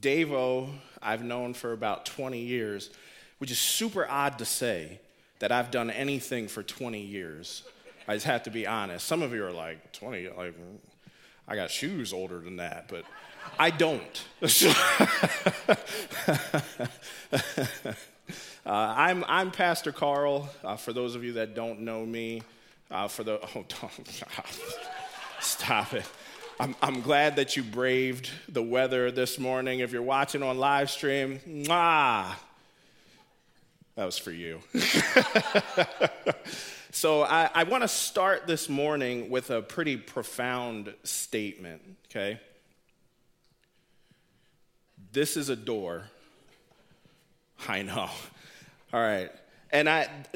Davo, I've known for about 20 years, which is super odd to say that I've done anything for 20 years. I just have to be honest. Some of you are like, 20, like, I got shoes older than that, but I don't. I'm Pastor Carl. For those of you that don't know me, stop it. I'm glad that you braved the weather this morning. If you're watching on live stream, mwah, that was for you. So I want to start this morning with a pretty profound statement, okay? This is a door. I know. All right. And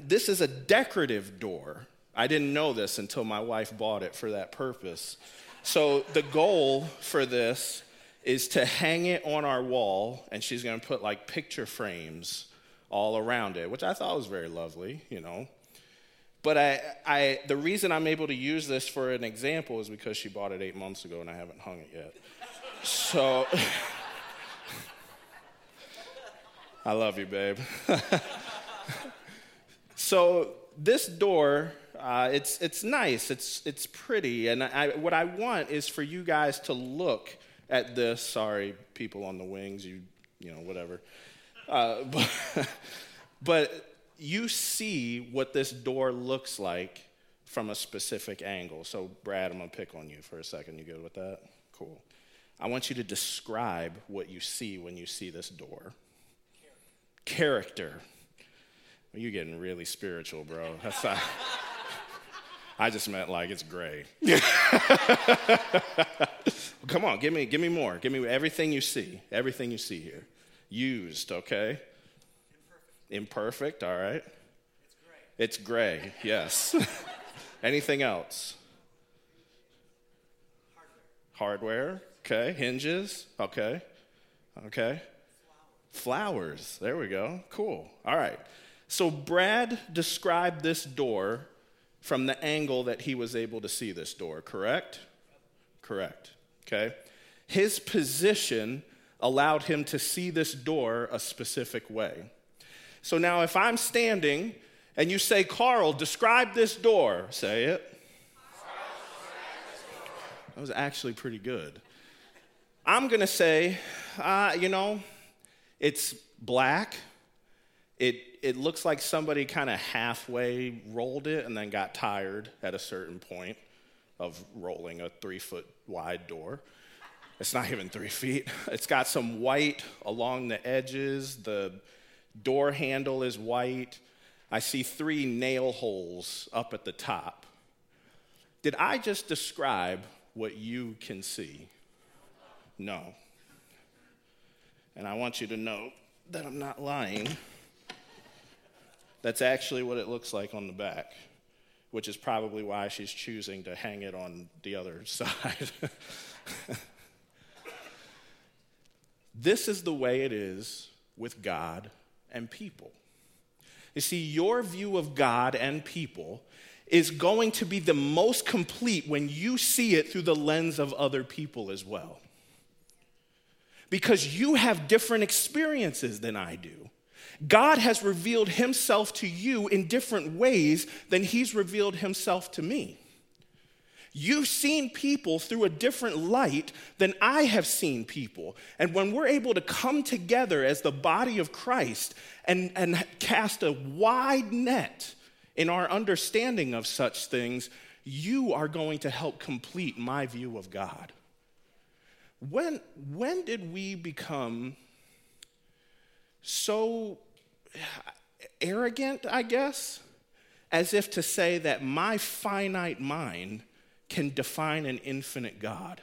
this is a decorative door. I didn't know this until my wife bought it for that purpose. So the goal for this is to hang it on our wall, and she's going to put, like, picture frames all around it, which I thought was very lovely, you know. But the reason I'm able to use this for an example is because she bought it 8 months ago, and I haven't hung it yet. So I love you, babe. So this door... it's nice, it's pretty, and what I want is for you guys to look at this. Sorry, people on the wings, you know, whatever. But you see what this door looks like from a specific angle. So, Brad, I'm going to pick on you for a second. You good with that? Cool. I want you to describe what you see when you see this door. Character. Well, you're getting really spiritual, bro. That's not... I just meant like it's gray. Come on, give me more. Give me everything you see. Everything you see here. Used, okay? Imperfect, all right. It's gray. It's gray, yes. Anything else? Hardware, okay. Hinges, okay. Okay. Flowers, there we go. Cool, all right. So Brad described this door from the angle that he was able to see this door, correct? Yep. Correct, okay? His position allowed him to see this door a specific way. So now if I'm standing and you say, Carl, describe this door, say it. That was actually pretty good. I'm gonna say, you know, it's black. It looks like somebody kind of halfway rolled it and then got tired at a certain point of rolling a 3-foot wide door. It's not even 3 feet. It's got some white along the edges. The door handle is white. I see 3 nail holes up at the top. Did I just describe what you can see? No. And I want you to know that I'm not lying. That's actually what it looks like on the back, which is probably why she's choosing to hang it on the other side. This is the way it is with God and people. You see, your view of God and people is going to be the most complete when you see it through the lens of other people as well. Because you have different experiences than I do. God has revealed himself to you in different ways than he's revealed himself to me. You've seen people through a different light than I have seen people. And when we're able to come together as the body of Christ and cast a wide net in our understanding of such things, you are going to help complete my view of God. When did we become... so arrogant, I guess, as if to say that my finite mind can define an infinite God?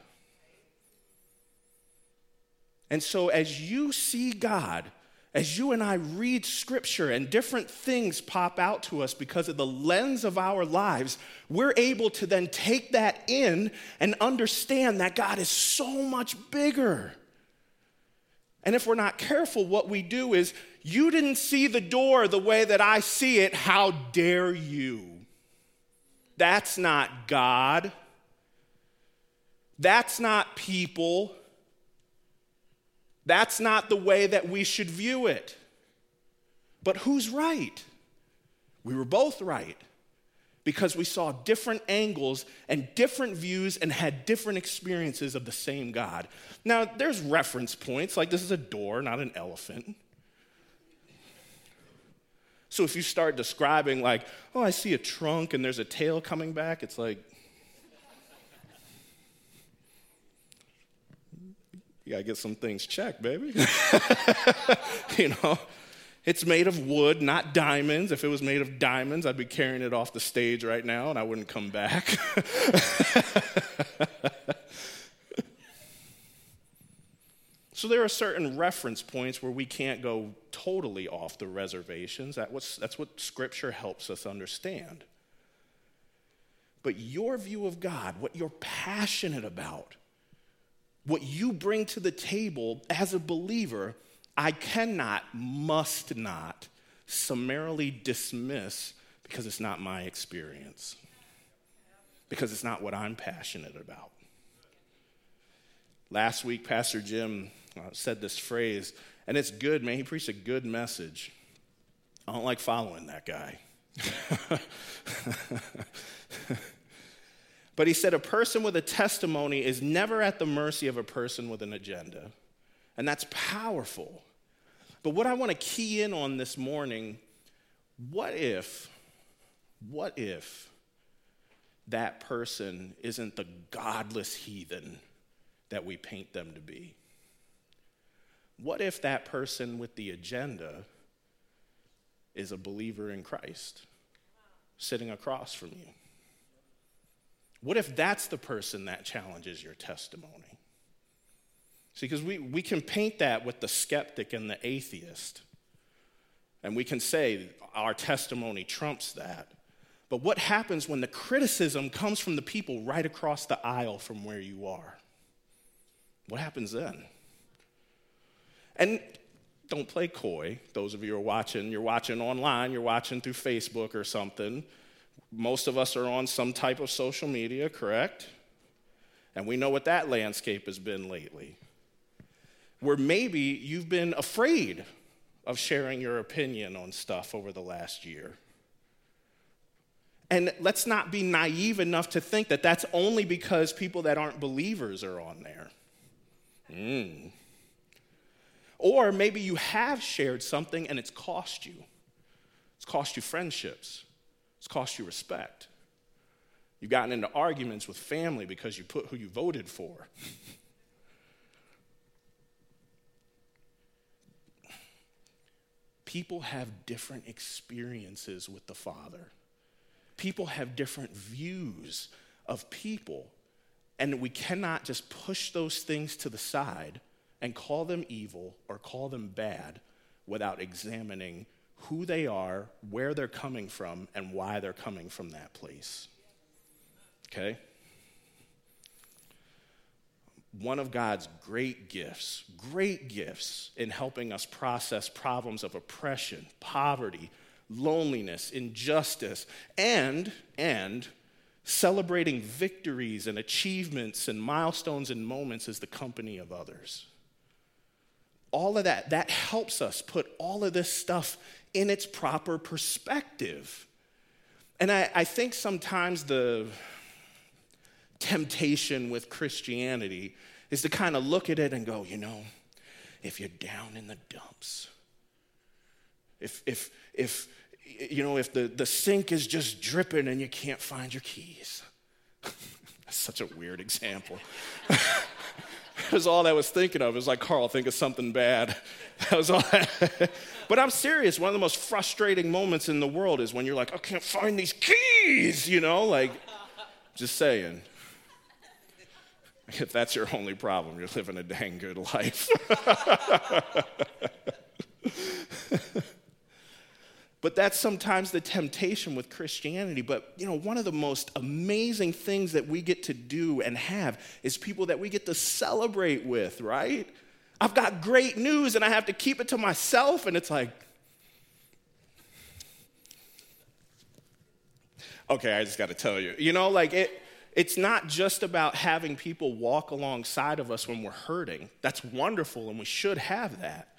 And so as you see God, as you and I read Scripture and different things pop out to us because of the lens of our lives, we're able to then take that in and understand that God is so much bigger. And if we're not careful, what we do is, you didn't see the door the way that I see it, how dare you? That's not God. That's not people. That's not the way that we should view it. But who's right? We were both right because we saw different angles and different views and had different experiences of the same God. Now, there's reference points, like this is a door, not an elephant. So if you start describing like, oh, I see a trunk and there's a tail coming back, it's like, you gotta get some things checked, baby. You know, it's made of wood, not diamonds. If it was made of diamonds, I'd be carrying it off the stage right now and I wouldn't come back. So there are certain reference points where we can't go totally off the reservations. That's what Scripture helps us understand. But your view of God, what you're passionate about, what you bring to the table as a believer, I cannot, must not summarily dismiss because it's not my experience, because it's not what I'm passionate about. Last week, Pastor Jim said this phrase, and it's good, man. He preached a good message. I don't like following that guy. But he said, a person with a testimony is never at the mercy of a person with an agenda. And that's powerful. But what I want to key in on this morning, what if that person isn't the godless heathen that we paint them to be? What if that person with the agenda is a believer in Christ sitting across from you? What if that's the person that challenges your testimony? See, because we can paint that with the skeptic and the atheist. And we can say our testimony trumps that. But what happens when the criticism comes from the people right across the aisle from where you are? What happens then? And don't play coy. Those of you who are watching, you're watching online, you're watching through Facebook or something. Most of us are on some type of social media, correct? And we know what that landscape has been lately, where maybe you've been afraid of sharing your opinion on stuff over the last year. And let's not be naive enough to think that that's only because people that aren't believers are on there. Or maybe you have shared something and it's cost you. It's cost you friendships. It's cost you respect. You've gotten into arguments with family because you put who you voted for. People have different experiences with the Father. People have different views of people. And we cannot just push those things to the side and call them evil or call them bad without examining who they are, where they're coming from, and why they're coming from that place. Okay? One of God's great gifts in helping us process problems of oppression, poverty, loneliness, injustice, and celebrating victories and achievements and milestones and moments is the company of others. All of that helps us put all of this stuff in its proper perspective. And I think sometimes the temptation with Christianity is to kind of look at it and go, you know, if you're down in the dumps, if you know, if the sink is just dripping and you can't find your keys. That's such a weird example. That was all I was thinking of. It was like, Carl, think of something bad. That was all. But I'm serious. One of the most frustrating moments in the world is when you're like, I can't find these keys, you know? Like, just saying. If that's your only problem, you're living a dang good life. But that's sometimes the temptation with Christianity. But, you know, one of the most amazing things that we get to do and have is people that we get to celebrate with, right? I've got great news and I have to keep it to myself. And it's like, okay, I just got to tell you. You know, like it. It's not just about having people walk alongside of us when we're hurting. That's wonderful, and we should have that.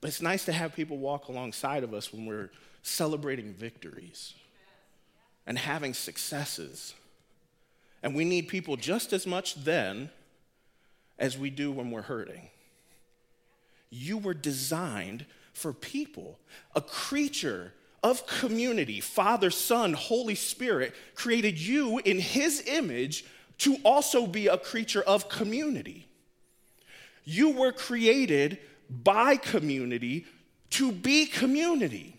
But it's nice to have people walk alongside of us when we're celebrating victories and having successes. And we need people just as much then as we do when we're hurting. You were designed for people, a creature of community, Father, Son, Holy Spirit created you in his image to also be a creature of community. You were created by community to be community.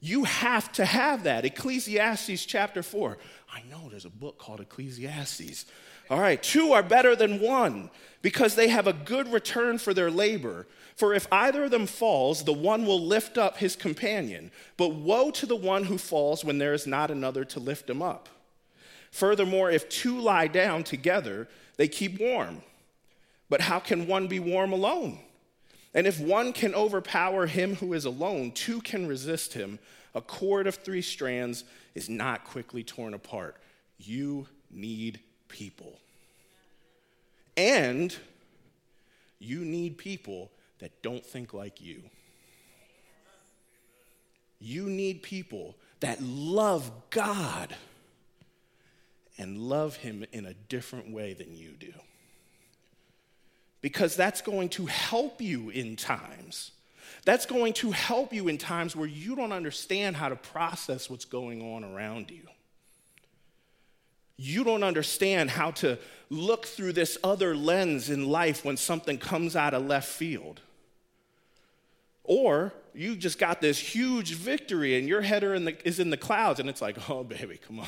You have to have that. Ecclesiastes chapter 4. I know there's a book called Ecclesiastes. All right, two are better than one because they have a good return for their labor. For if either of them falls, the one will lift up his companion. But woe to the one who falls when there is not another to lift him up. Furthermore, if two lie down together, they keep warm. But how can one be warm alone? And if one can overpower him who is alone, two can resist him. A cord of three strands is not quickly torn apart. You need people. And you need people that don't think like you. You need people that love God and love him in a different way than you do. Because that's going to help you in times. That's going to help you in times where you don't understand how to process what's going on around you. You don't understand how to look through this other lens in life when something comes out of left field. Or you just got this huge victory and your head is in the clouds and it's like, oh, baby, come on,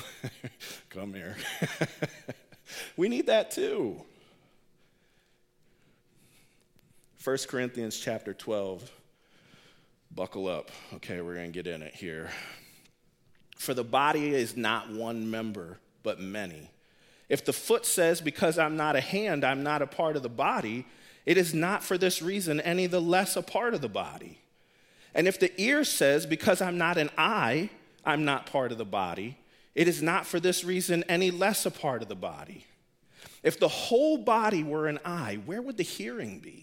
come here. We need that too. 1 Corinthians chapter 12, buckle up. Okay, we're going to get in it here. For the body is not one member, but many. If the foot says, because I'm not a hand, I'm not a part of the body, it is not for this reason any the less a part of the body. And if the ear says, because I'm not an eye, I'm not part of the body, it is not for this reason any less a part of the body. If the whole body were an eye, where would the hearing be?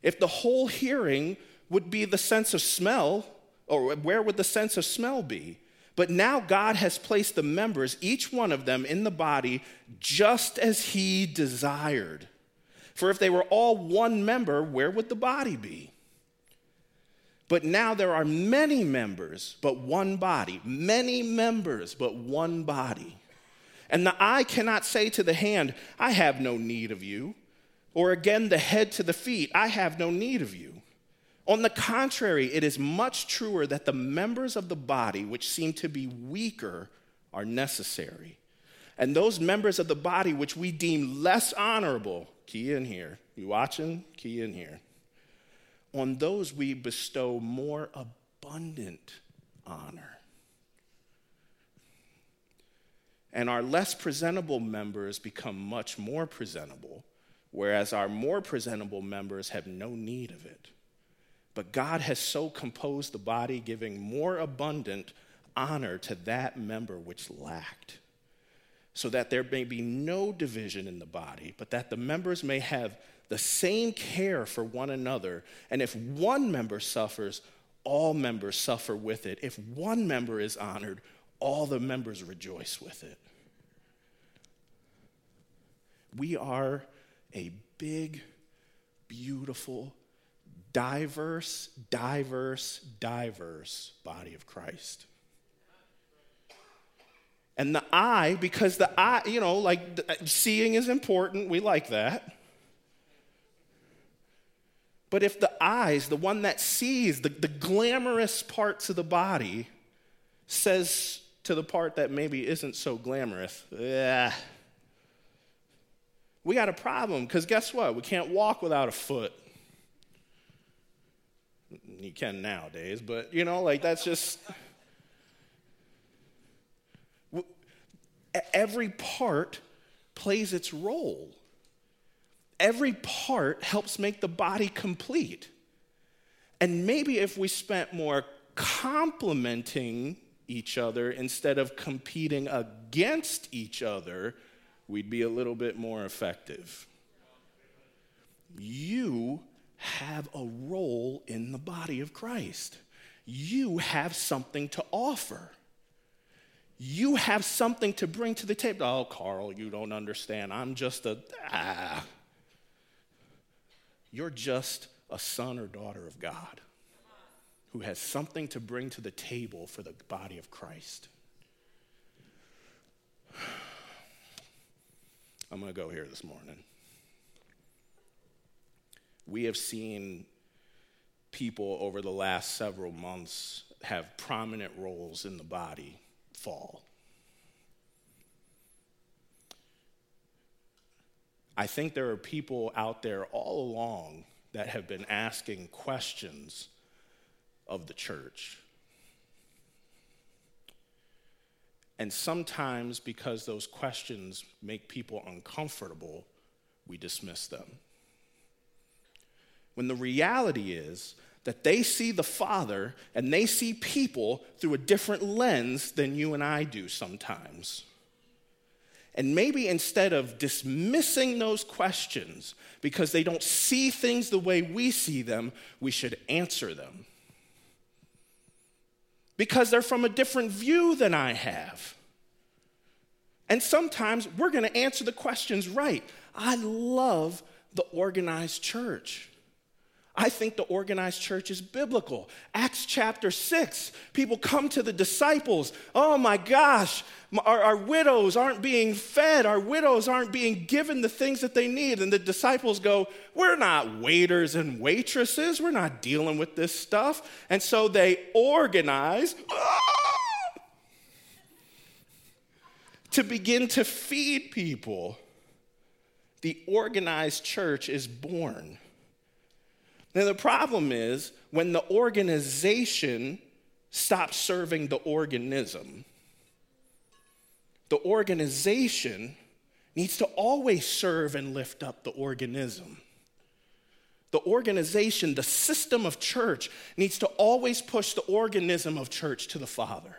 If the whole hearing would be the sense of smell, or where would the sense of smell be? But now God has placed the members, each one of them, in the body just as he desired. For if they were all one member, where would the body be? But now there are many members, but one body. Many members, but one body. And the eye cannot say to the hand, I have no need of you. Or again, the head to the feet, I have no need of you. On the contrary, it is much truer that the members of the body, which seem to be weaker, are necessary. And those members of the body which we deem less honorable, key in here, you watching? Key in here. On those we bestow more abundant honor. And our less presentable members become much more presentable, whereas our more presentable members have no need of it. But God has so composed the body, giving more abundant honor to that member which lacked, so that there may be no division in the body, but that the members may have the same care for one another. And if one member suffers, all members suffer with it. If one member is honored, all the members rejoice with it. We are a big, beautiful, diverse body of Christ. And the eye, because the eye, seeing is important. We like that. But if the eyes, the one that sees the glamorous parts of the body, says to the part that maybe isn't so glamorous, we got a problem, because guess what? We can't walk without a foot. You can nowadays, but, that's just... Every part plays its role. Every part helps make the body complete. And maybe if we spent more complimenting each other. Instead of competing against each other, we'd be a little bit more effective. You have a role in the body of Christ. You have something to offer. You have something to bring to the table. Oh, Carl, you don't understand. I'm just a. You're just a son or daughter of God who has something to bring to the table for the body of Christ. I'm going to go here this morning. We have seen people over the last several months have prominent roles in the body fall. I think there are people out there all along that have been asking questions of the church. And sometimes because those questions make people uncomfortable, we dismiss them. When the reality is that they see the Father and they see people through a different lens than you and I do sometimes. And maybe instead of dismissing those questions because they don't see things the way we see them, we should answer them. Because they're from a different view than I have. And sometimes we're going to answer the questions right. I love the organized church. I think the organized church is biblical. Acts chapter 6, people come to the disciples. Oh my gosh, our widows aren't being fed. Our widows aren't being given the things that they need. And the disciples go, we're not waiters and waitresses. We're not dealing with this stuff. And so they organize to begin to feed people. The organized church is born. Now, the problem is when the organization stops serving the organism. The organization needs to always serve and lift up the organism. The organization, the system of church, needs to always push the organism of church to the Father.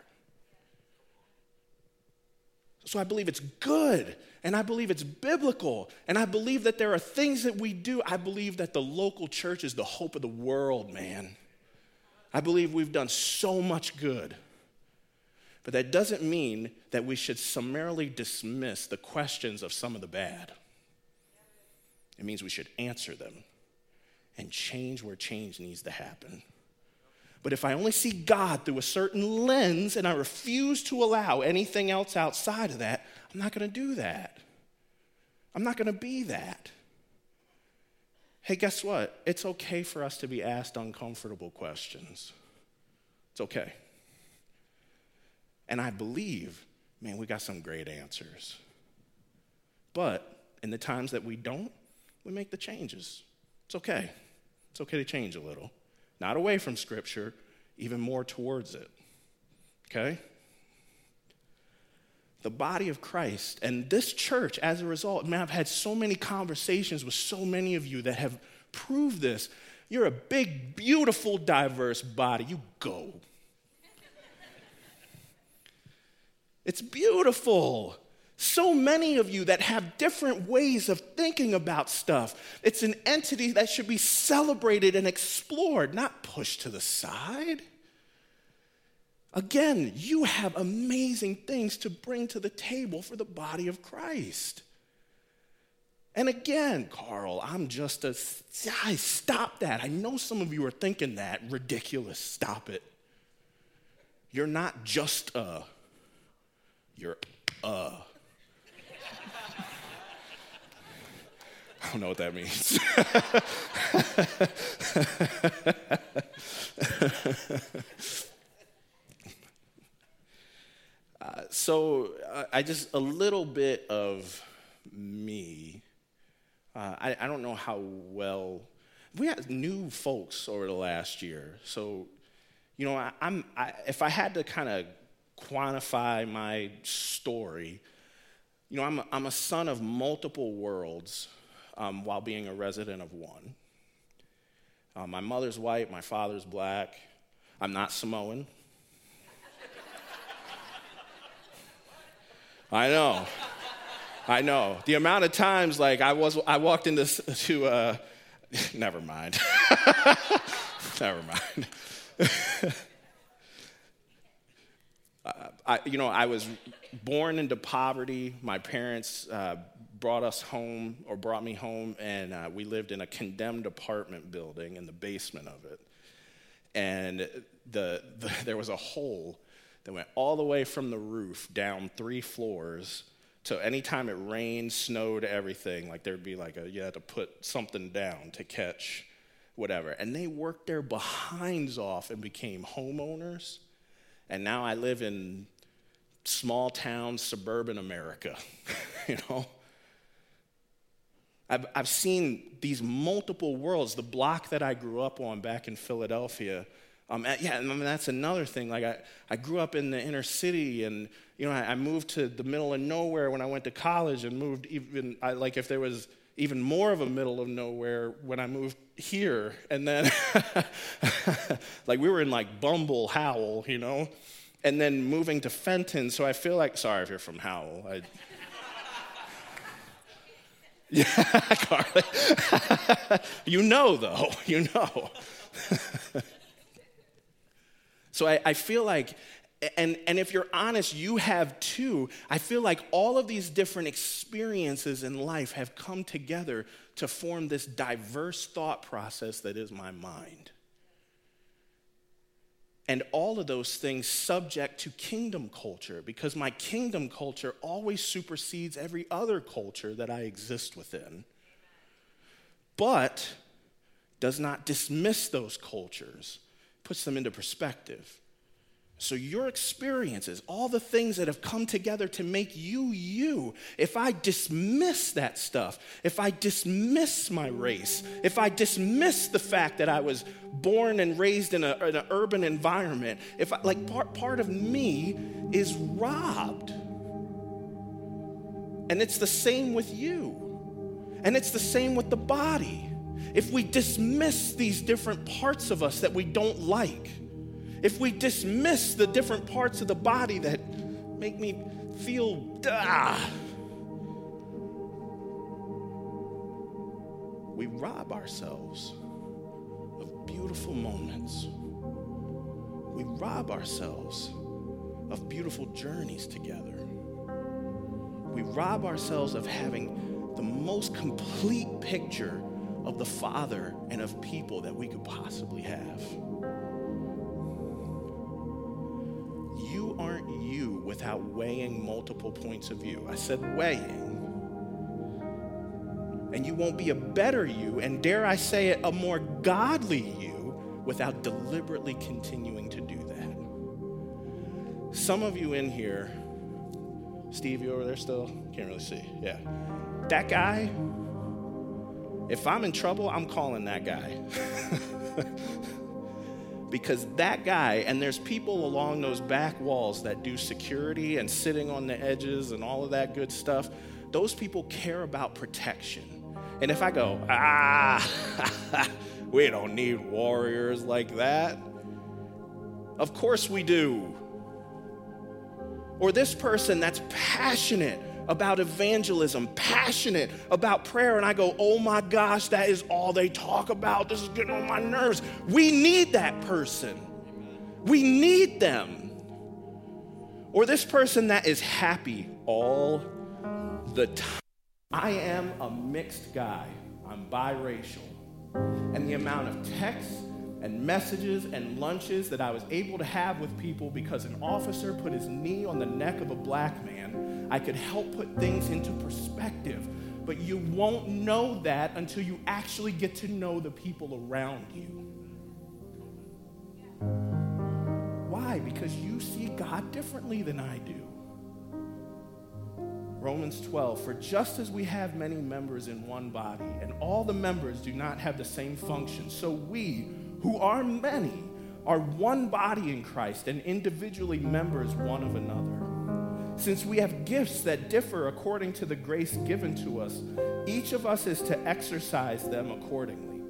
So I believe it's good, and I believe it's biblical, and I believe that there are things that we do. I believe that the local church is the hope of the world, man. I believe we've done so much good. But that doesn't mean that we should summarily dismiss the questions of some of the bad. It means we should answer them and change where change needs to happen. But if I only see God through a certain lens and I refuse to allow anything else outside of that, I'm not going to do that. I'm not going to be that. Hey, guess what? It's okay for us to be asked uncomfortable questions. It's okay. And I believe, man, we got some great answers. But in the times that we don't, we make the changes. It's okay. It's okay to change a little. Not away from Scripture, even more towards it, okay? The body of Christ and this church, as a result, man, I've had so many conversations with so many of you that have proved this. You're a big, beautiful, diverse body. You go. It's beautiful. So many of you that have different ways of thinking about stuff. It's an entity that should be celebrated and explored, not pushed to the side. Again, you have amazing things to bring to the table for the body of Christ. And again, Carl, stop that. I know some of you are thinking that. Ridiculous. Stop it. You're not just a. You're a. I don't know what that means. I just, a little bit of me. I don't know how well, we had new folks over the last year. So, you know, if I had to kind of quantify my story, you know, I'm a son of multiple worlds. While being a resident of one. My mother's white, my father's black. I'm not Samoan. I know. The amount of times, like, I walked into, never mind. Never mind. I was born into poverty. My parents brought me home, and we lived in a condemned apartment building in the basement of it. And there was a hole that went all the way from the roof down 3 floors. So anytime it rained, snowed, everything, like there'd be you had to put something down to catch whatever. And they worked their behinds off and became homeowners. And now I live in small town, suburban America, you know. I've seen these multiple worlds. The block that I grew up on back in Philadelphia, that's another thing. Like I grew up in the inner city, and I moved to the middle of nowhere when I went to college, and if there was even more of a middle of nowhere when I moved here, and then we were in Bumble, Howell, and then moving to Fenton. So I feel like, sorry if you're from Howell. Yeah, Carly. you know. So I feel like, and if you're honest, you have too. I feel like all of these different experiences in life have come together to form this diverse thought process that is my mind. And all of those things subject to kingdom culture, because my kingdom culture always supersedes every other culture that I exist within, but does not dismiss those cultures. Puts them into perspective. So your experiences, all the things that have come together to make you, if I dismiss that stuff, if I dismiss my race, if I dismiss the fact that I was born and raised in an urban environment, if I, part of me is robbed. And it's the same with you. And it's the same with the body. If we dismiss these different parts of us that we don't like, if we dismiss the different parts of the body that make me feel, we rob ourselves of beautiful moments. We rob ourselves of beautiful journeys together. We rob ourselves of having the most complete picture of the Father and of people that we could possibly have. You aren't you without weighing multiple points of view. I said weighing. And you won't be a better you, and dare I say it, a more godly you, without deliberately continuing to do that. Some of you in here, Steve, you over there still? Can't really see. Yeah. That guy, if I'm in trouble, I'm calling that guy. Because that guy, and there's people along those back walls that do security and sitting on the edges and all of that good stuff, those people care about protection. And if I go, we don't need warriors like that. Of course we do. Or this person that's passionate about evangelism, passionate about prayer, and I go, oh my gosh, that is all they talk about. This is getting on my nerves. We need that person. We need them. Or this person that is happy all the time. I am a mixed guy. I'm biracial. And the amount of texts and messages and lunches that I was able to have with people because an officer put his knee on the neck of a black man, I could help put things into perspective. But you won't know that until you actually get to know the people around you. Why? Because you see God differently than I do. Romans 12, for just as we have many members in one body, and all the members do not have the same function, so we, who are many, are one body in Christ and individually members one of another. Since we have gifts that differ according to the grace given to us, each of us is to exercise them accordingly.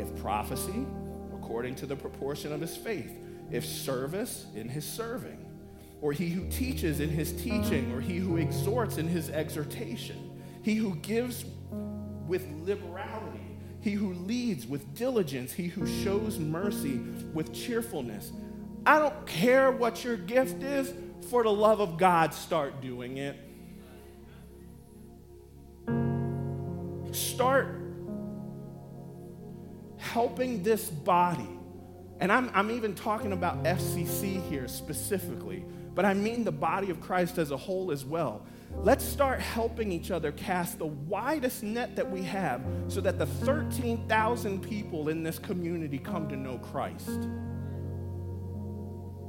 If prophecy, according to the proportion of his faith. If service, in his serving. or he who teaches in his teaching, or he who exhorts in his exhortation, he who gives with liberality, he who leads with diligence, he who shows mercy with cheerfulness. I don't care what your gift is, for the love of God, start doing it. Start helping this body. And I'm even talking about FCC here specifically, but I mean the body of Christ as a whole as well. Let's start helping each other cast the widest net that we have so that the 13,000 people in this community come to know Christ.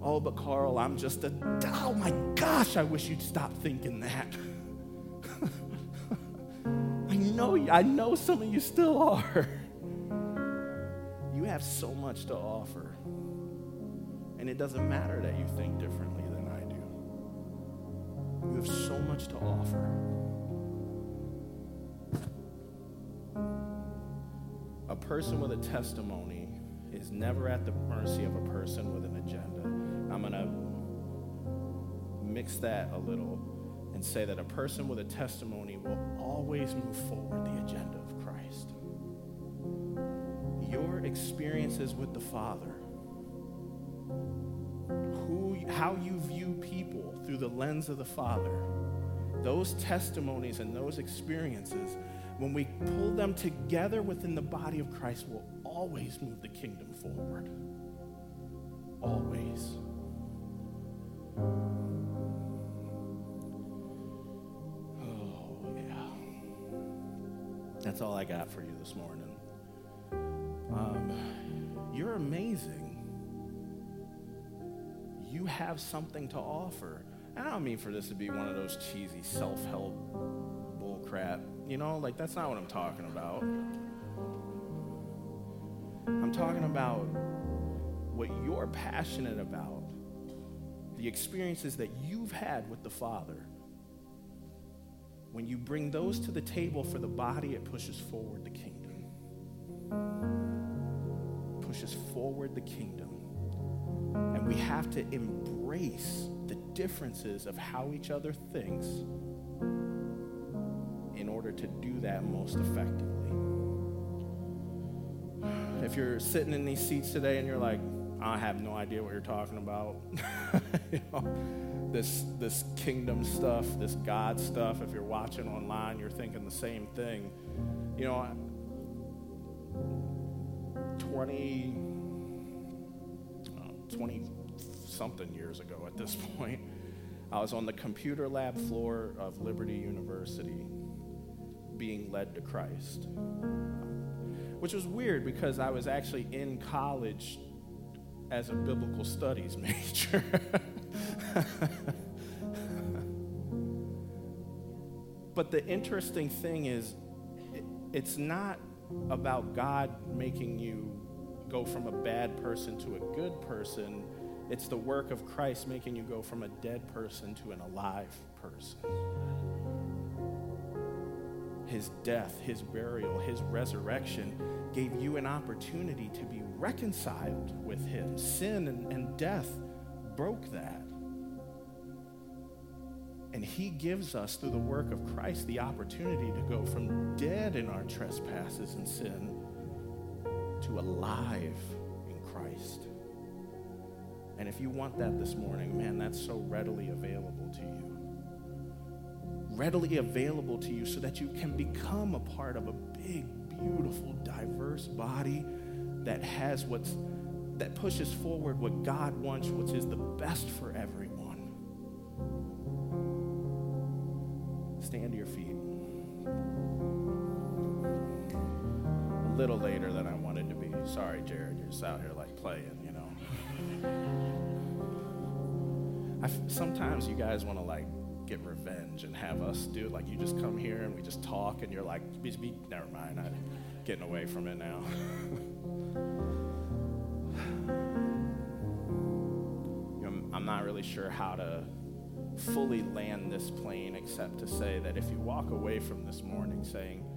Oh, but Carl, I'm just oh my gosh, I wish you'd stop thinking that. I know some of you still are. You have so much to offer. And it doesn't matter that you think differently than I do. You have so much to offer. A person with a testimony is never at the mercy of a person with an agenda. I'm going to mix that a little and say that a person with a testimony will always move forward the agenda of Christ. Your experiences with the Father, how you view people through the lens of the Father, those testimonies and those experiences, when we pull them together within the body of Christ, will always move the kingdom forward. Always. Oh, yeah. That's all I got for you this morning. You're amazing. You have something to offer. And I don't mean for this to be one of those cheesy self-help bull crap. You know, like, that's not what I'm talking about. I'm talking about what you're passionate about, the experiences that you've had with the Father. When you bring those to the table for the body, it pushes forward the kingdom. Pushes forward the kingdom. And we have to embrace the differences of how each other thinks in order to do that most effectively. If you're sitting in these seats today and you're like, I have no idea what you're talking about, you know, this kingdom stuff, this God stuff, if you're watching online, you're thinking the same thing. You know, 20-something years ago at this point, I was on the computer lab floor of Liberty University being led to Christ. Which was weird because I was actually in college as a biblical studies major. But the interesting thing is, it's not about God making you go from a bad person to a good person. It's the work of Christ making you go from a dead person to an alive person. His death, his burial, his resurrection gave you an opportunity to be reconciled with him. Sin and death broke that. And he gives us, through the work of Christ, the opportunity to go from dead in our trespasses and sin to alive in Christ. And if you want that this morning, man, that's so readily available to you. Readily available to you so that you can become a part of a big, beautiful, diverse body that has that pushes forward what God wants, which is the best for everyone. Stand to your feet. A little later than I wanted to be. Sorry, Jared, you're just out here like playing, you know. Sometimes you guys want to like get revenge and have us do it. Like, you just come here and we just talk and you're like, never mind, I'm getting away from it now. You know, I'm not really sure how to fully land this plane except to say that if you walk away from this morning saying,